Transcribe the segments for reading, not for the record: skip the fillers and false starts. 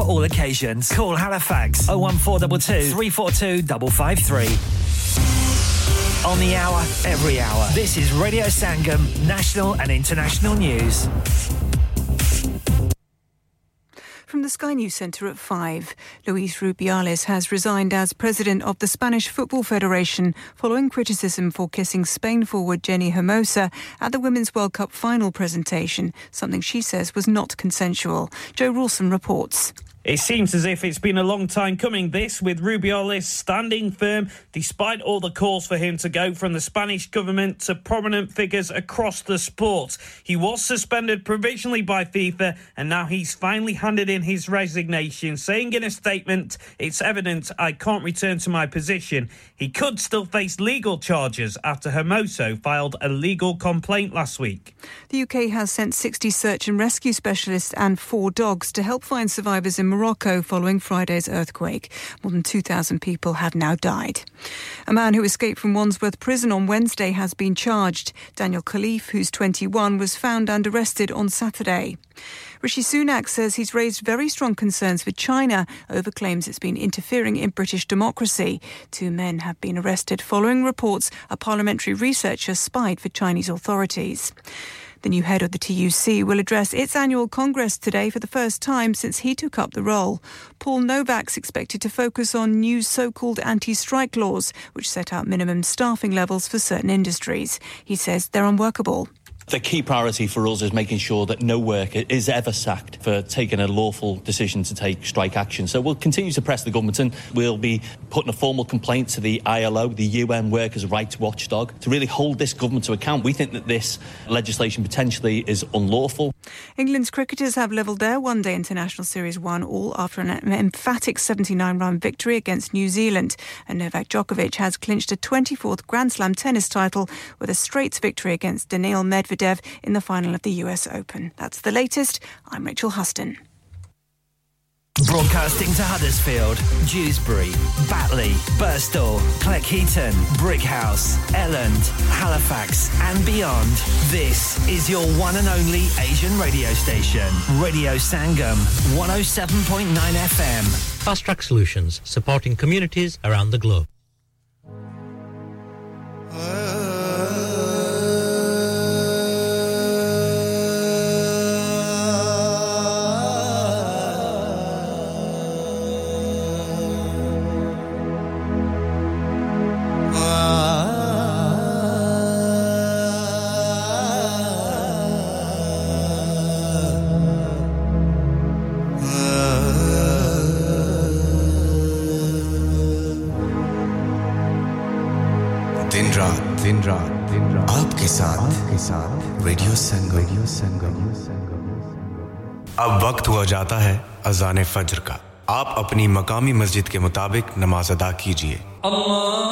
for all occasions. Call Halifax 01422 342 553. On the hour, every hour. This is Radio Sangam, national and international news. From the Sky News Centre at 5, Luis Rubiales has resigned as president of the Spanish Football Federation following criticism for kissing Spain forward Jenni Hermoso at the Women's World Cup final presentation, something she says was not consensual. Joe Rawson reports. It seems as if it's been a long time coming, this, with Rubiales standing firm despite all the calls for him to go from the Spanish government to prominent figures across the sport. He was suspended provisionally by FIFA, and now he's finally handed in his resignation, saying in a statement, "It's evident I can't return to my position." He could still face legal charges after Hermoso filed a legal complaint last week. The UK has sent 60 search and rescue specialists and 4 dogs to help find survivors in Morocco following Friday's earthquake. More than 2,000 people have now died. A man who escaped from Wandsworth prison on Wednesday has been charged. Daniel Khalif, who's 21, was found and arrested on Saturday. Rishi Sunak says he's raised very strong concerns with China over claims it's been interfering in British democracy. 2 men have been arrested following reports a parliamentary researcher spied for Chinese authorities. The new head of the TUC will address its annual Congress today for the first time since he took up the role. Paul Novak's expected to focus on new so-called anti-strike laws, which set out minimum staffing levels for certain industries. He says they're unworkable. The key priority for us is making sure that no worker is ever sacked for taking a lawful decision to take strike action. So we'll continue to press the government, and we'll be putting a formal complaint to the ILO, the UN Workers' Rights Watchdog, to really hold this government to account. We think that this legislation potentially is unlawful. England's cricketers have levelled their one-day international series 1-1 after an emphatic 79-run victory against New Zealand. And Novak Djokovic has clinched a 24th Grand Slam tennis title with a straight victory against Daniil Medvedev in the final of the US Open. That's the latest. I'm Rachel Huston. Broadcasting to Huddersfield, Dewsbury, Batley, Birstall, Cleckheaton, Brickhouse, Elland, Halifax and beyond. This is your one and only Asian radio station. Radio Sangam, 107.9 FM. Fast Track Solutions, supporting communities around the globe. अब वक्त हुआ जाता है अज़ान फज्र का आप अपनी मकामी मस्जिद के मुताबिक नमाज अदा कीजिए अल्लाह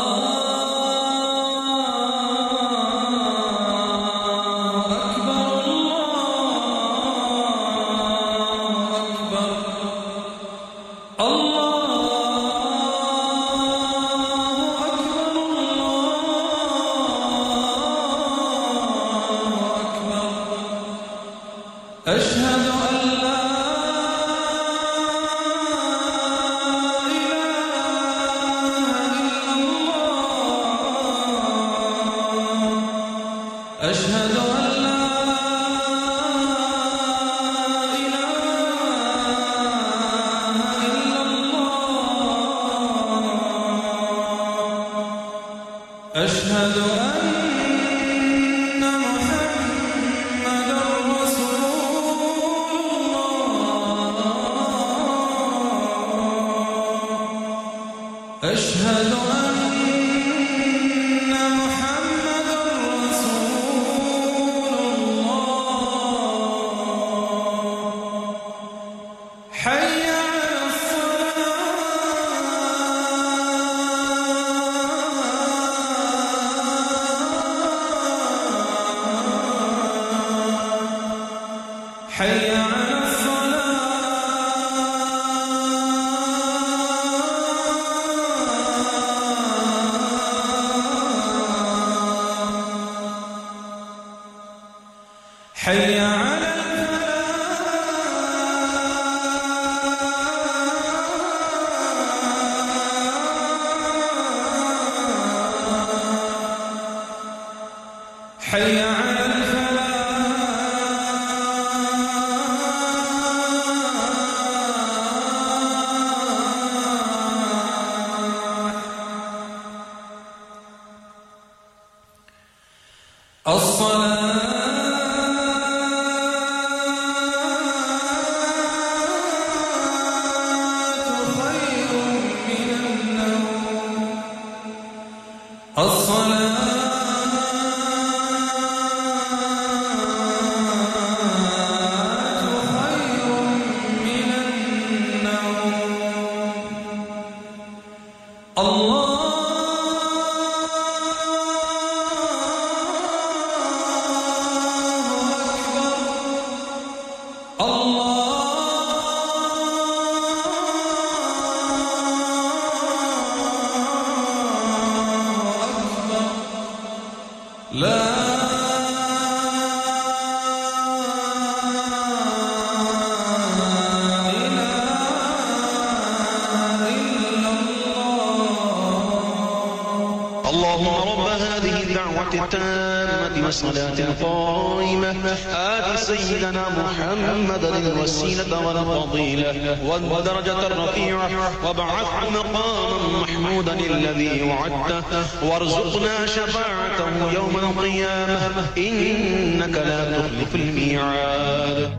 Allah صلاة قائمة آت سيدنا محمد الوسيلة والفضيلة والدرجة الرفيعة وابعثه مقاما محمودا الذي وعدته وارزقنا شفاعته يوم القيامة إنك لا تخلف الميعاد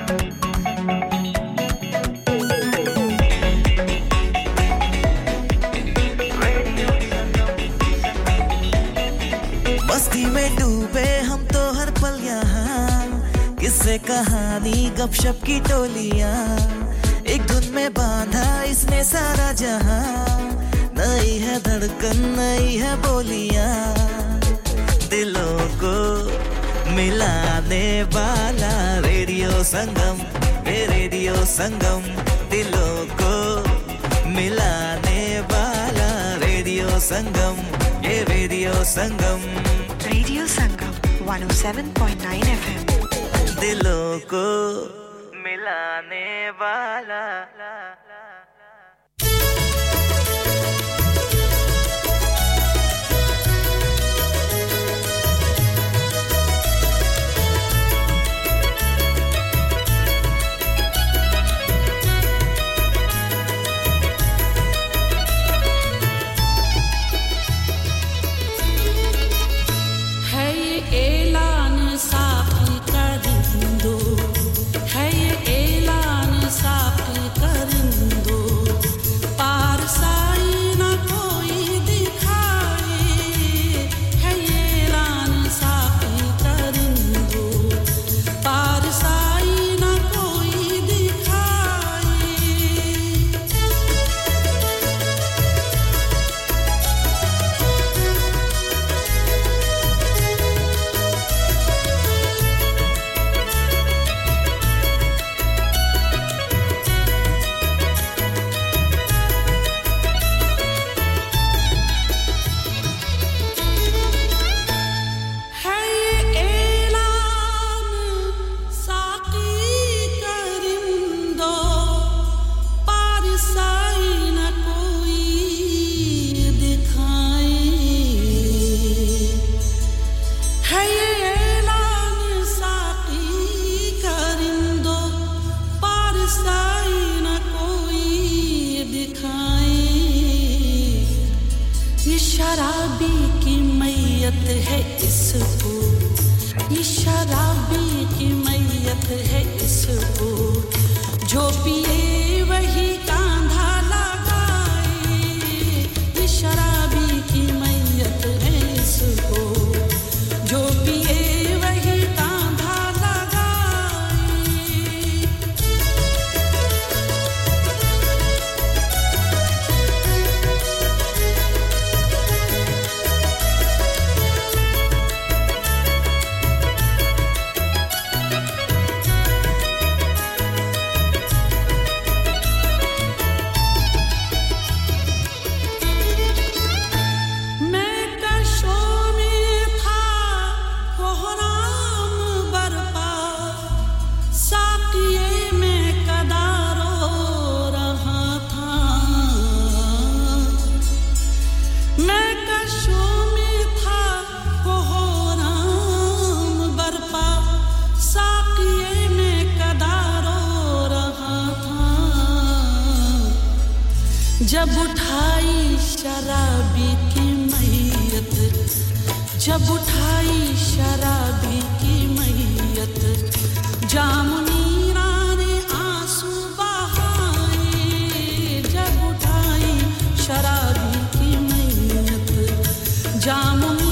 से कहानी गपशप की टोलियां एक धुन में बांधा इसने सारा जहां नई है धड़कन नई है बोलियां दिलों को मिलाने वाला रेडियो संगम दिलों को मिलाने वाला रेडियो संगम 107.9 FM दिलों को मिलाने वाला I'm शराबी की मैयत है इसको ये शराबी की मैयत है इसको जो पिए वही कांधा लगाए ये शराबी की मैयत है इसको जो पिए जब उठाई शराबी की मैयत जब उठाई शराबी की मैयत जामुनीरा ने आंसू बहाए जब उठाई शराबी की मैयत जामुनी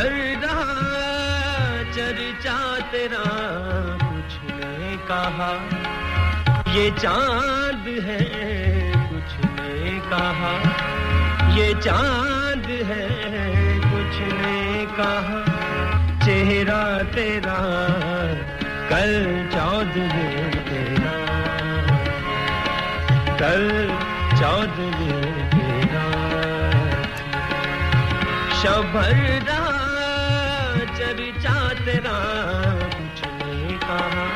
हर रहा चर्चा तेरा कुछ ने कहा ये चांद है कुछ ने कहा ये चांद है कुछ ने कहा चेहरा तेरा कल चौधरी तेरा कल चौधरी तेरा शबर दा चर्चा तेरा कुछ ने कहा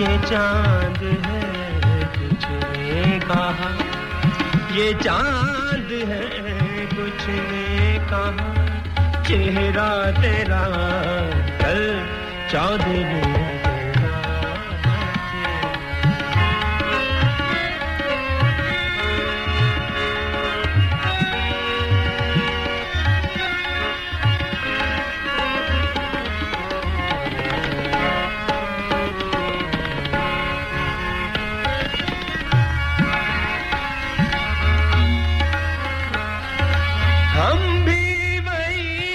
ये चांद है कुछ ने कहा ये चांद है कुछ ने कहा चेहरा तेरा कल चौधरी हम भी वही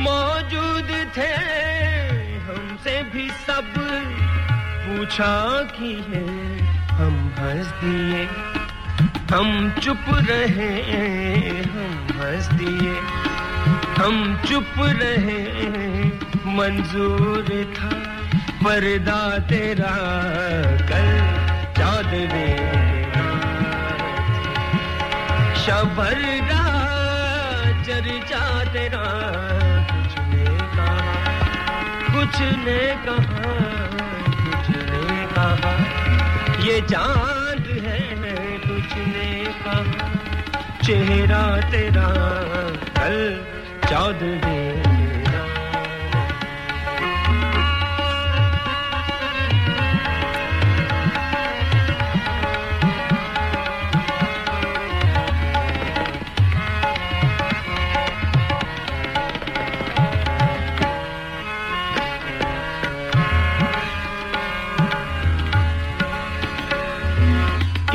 मौजूद थे हमसे भी सब पूछा कि है हम हंस दिए हम चुप रहे हम हंस दिए हम चुप रहे मंजूर था पर्दा तेरा कल चांदनी शबरदा चर्चा तेरा कुछ ने कहा कुछ ने कहा कुछ ने कहा ये चांद है कुछ ने कहा चेहरा तेरा कल चांदनी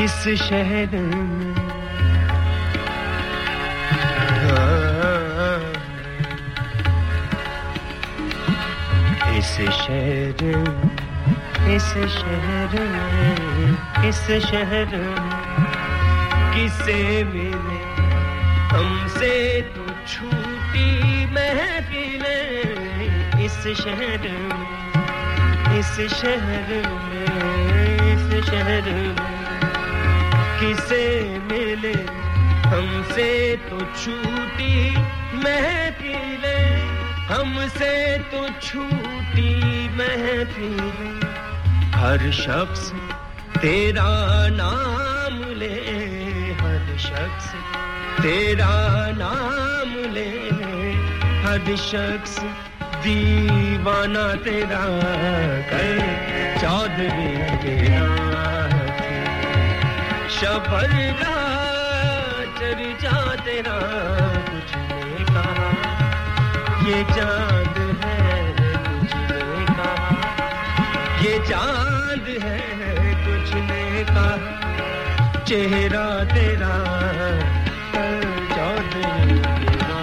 इस शहर में इस शहर किसे मिले हमसे तो छूटी महफिलें इस शहर में किसे मिले हमसे तो छूटी महफिले हमसे तो छूटी महफिले हर शख्स तेरा नाम ले हर शख्स तेरा नाम ले हर शख्स दीवाना तेरा कर चौधरी तेरा शबरदा चर्चा तेरा कुछ ने कहा ये चांद है कुछ ने कहा ये चांद है कुछ ने कहा चेहरा तेरा चौधरी तेरा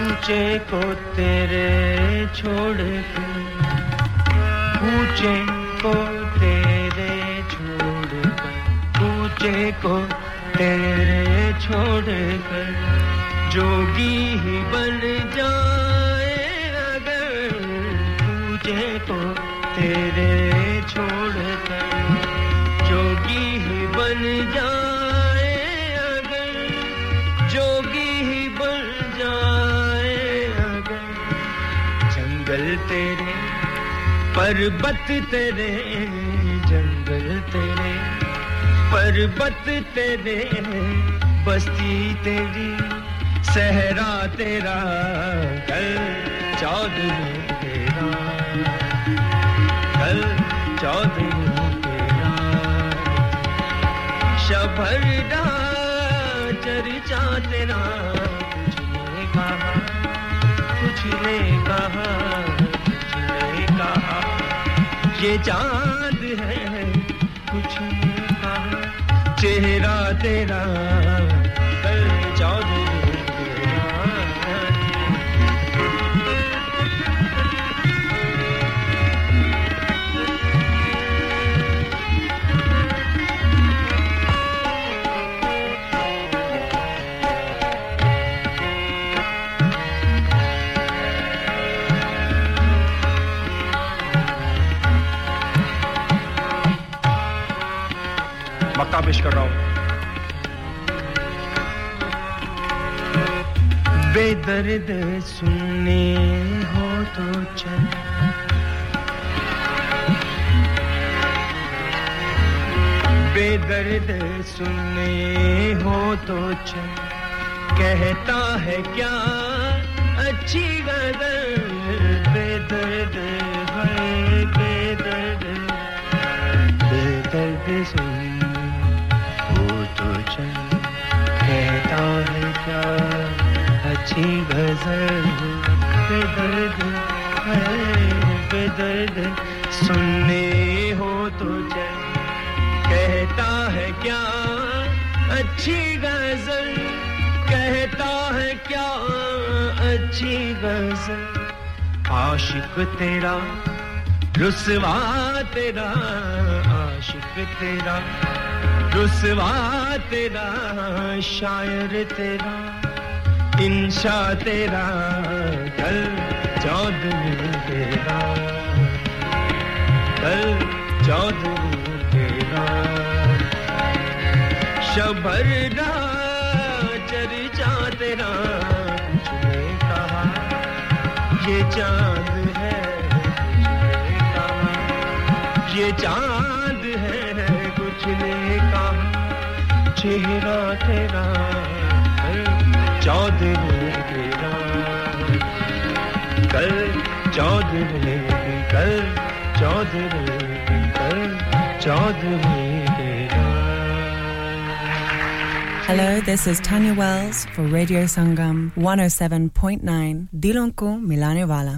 ऊंचे को तेरे छोड़ के ऊंचे को तेरे छोड़ कर ऊंचे को तेरे छोड़ कर जोगी ही बन जाए अगर पर्वत तेरे जंगल तेरे पर्वत तेरे बस्ती तेरी सहरा तेरा कल चौधरी तेरा कल चौधरी तेरा शबर दा चर्चा तेरा कुछ ने कहा ये चांद है कुछ नहीं कहा चेहरा तेरा कल चौधरी मक्का पेश कर रहा हूं बेदर्द सुनने हो तो चल बेदर्द सुनने हो तो चल कहता है क्या अच्छी गजल बेदर्द है बेदर्द बेदर्द सुन कहता है क्या अच्छी गजल बेदर्द सुनने हो तो चल कहता है क्या अच्छी गजल कहता है क्या अच्छी गजल आशिक तेरा रुसवा तेरा आशिक तेरा रुसवा तेरा शायर तेरा इंशा तेरा कल चौधरी तेरा कल चौधरी तेरा शबरदा चर्चा तेरा कुछ ने कहा ये चांद है ये चांद है कुछ ने कहा चेहरा तेरा चौधरी तेरा कल चौधरी तेरा Hello, this is Tanya Wells for Radio Sangam 107.9 Dilon ko milane wala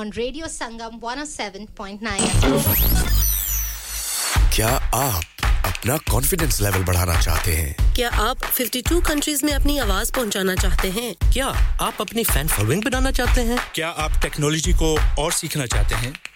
on Radio Sangam 107.9. क्या आप अपना कॉन्फिडेंस लेवल बढ़ाना चाहते हैं? क्या आप 52 कंट्रीज में अपनी आवाज पहुंचाना चाहते हैं? क्या आप अपनी फैन फॉलोइंग बनाना चाहते हैं? क्या आप टेक्नोलॉजी को और सीखना चाहते हैं?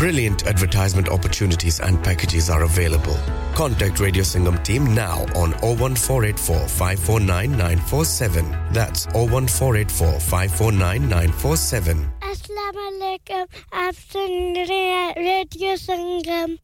Brilliant advertisement opportunities and packages are available. Contact Radio Sangam team now on 01484 549947. That's 01484 549947. Assalamu alaikum. Aap sun rahe hain Radio Sangam.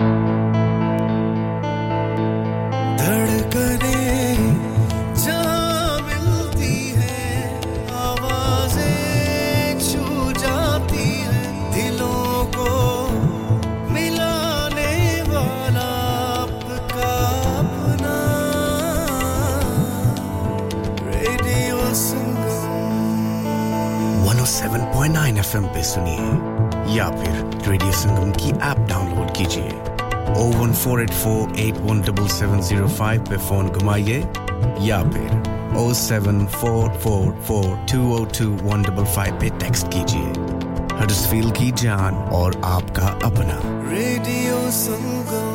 FM पे सुनिए या फिर रेडियो संगम की ऐप डाउनलोड कीजिए 01484817705 पे फोन घुमाइए या फिर 07444202155 पे टेक्स्ट कीजिए हडर्सफील्ड की जान और आपका अपना रेडियो संगम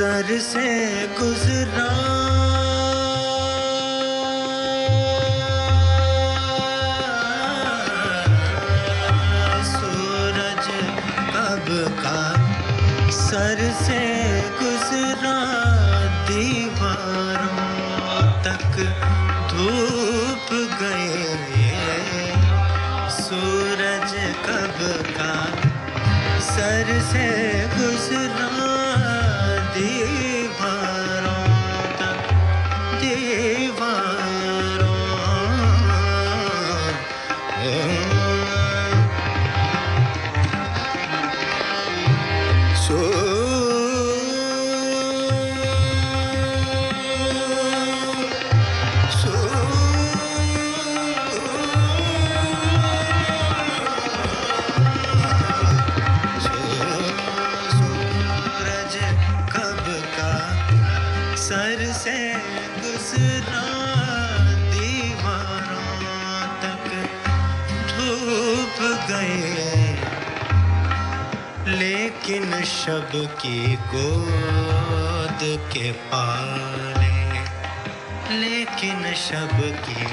सर से गुजरा सूरज कब का सर से गुजरा दीवारों तक धूप गए सूरज कब का सर से गुजरा शब की गोद के पाले लेकिन शब की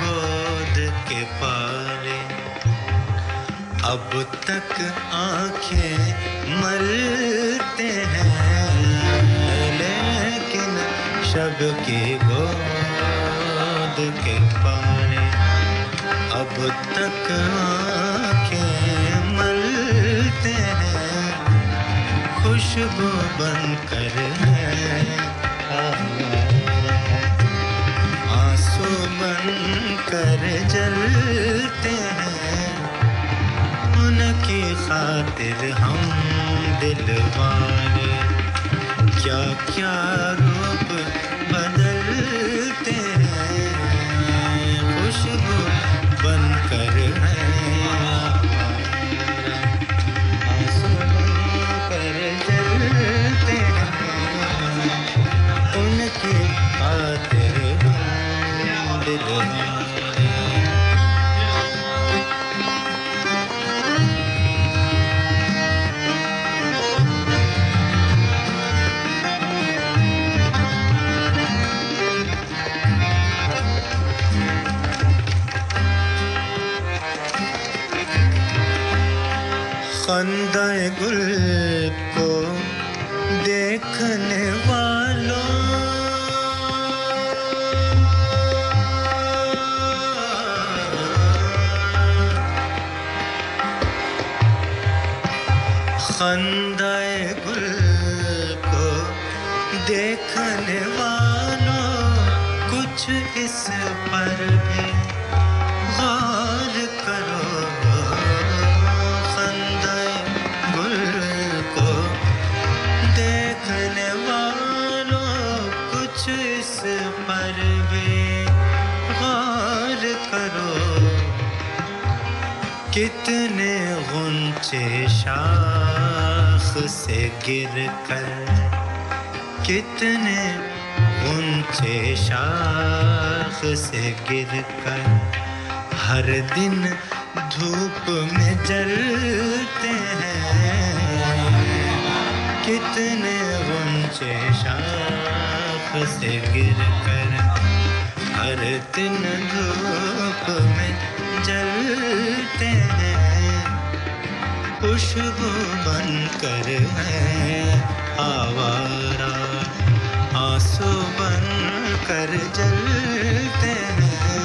गोद के पाले अब तक आंखें मलते हैं लेकिन शब की गोद के पाले अब तक आंखें मलते हैं खुशबू बनकर है आंसू बनकर जलते हैं उनकी खातिर हम दिलवाले क्या क्या रूप बदलते हैं खुशबू बनकर है खंदाए गुल को देखने वालों खंदाए गुल को देखने वालों कुछ इस पर भी गौर करो कितने गुंचे शाख से गिर कर कितने गुंचे शाख से गिर कर हर दिन धूप में जलते हैं कितने गुंचे शाख से गिर कर हर दिन धूप में जलते हैं खुशबू बनकर है आवारा आंसू बनकर जलते हैं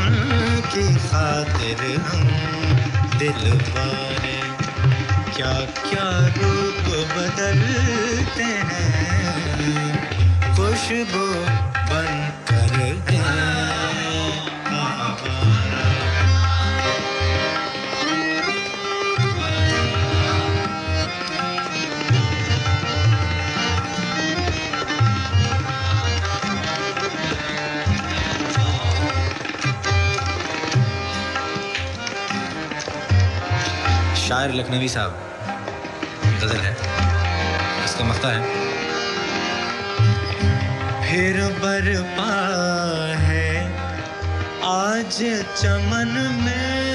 उनकी खातिर हम दिलवारे क्या क्या रूप बदलते हैं खुशबू बनकर है शायर लखनवी साहब की गजल है, इसका मख्ता है। फिर बरपा है आज चमन में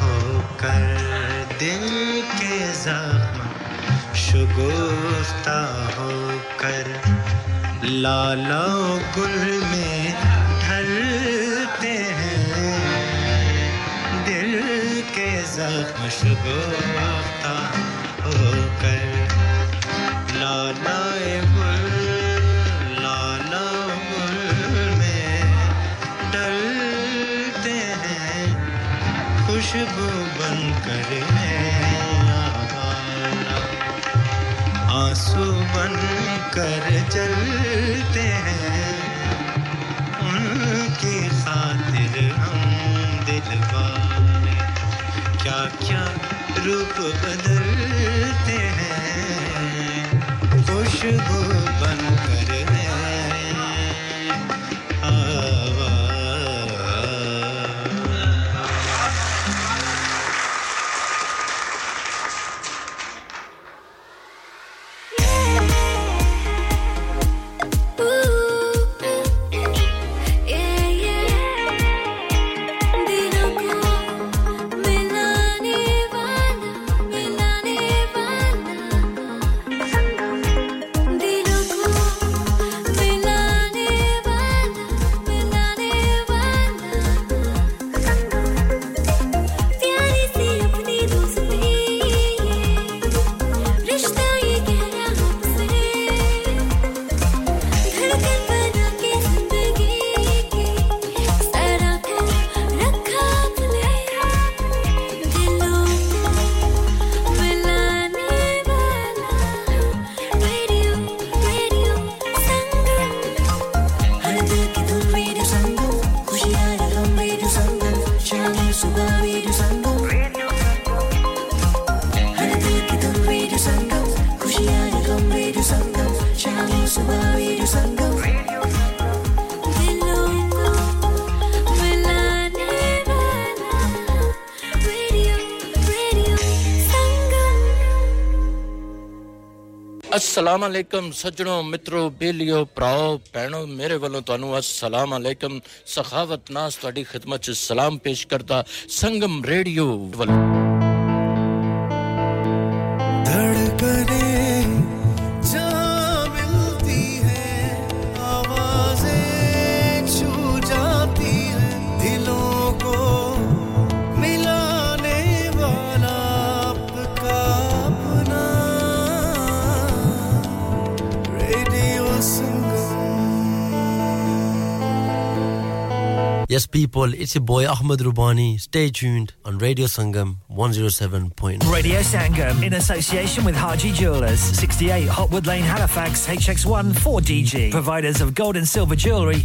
होकर दिल के ज़ख्म शगुफ्ता होकर लाला गुल में ढलते हैं दिल के ज़ख्म शगुफ्ता होकर लाला खुशबू बन कर आंसू बन कर जलते हैं उनकी खातिर हम दिलवार क्या क्या रूप बदलते हैं खुशबू बन कर अस्सलाम वालेकुम सज्जनों मित्रों बेलियो भराओ भैनों मेरे वालों ਤੁਹਾਨੂੰ अस्सलाम वालेकुम सखावत नास ਤੁਹਾਡੀ ਖਿਦਮਤ ਚ ਸਲਾਮ ਪੇਸ਼ ਕਰਦਾ ਸੰਗਮ ਰੇਡੀਓ ਵੱਲੋਂ Yes, people, it's your boy Ahmed Rubani. Stay tuned on Radio Sangam 107.9. Radio Sangam, in association with Haji Jewelers, 68 Hotwood Lane, Halifax, HX1 4DG. Providers of gold and silver jewellery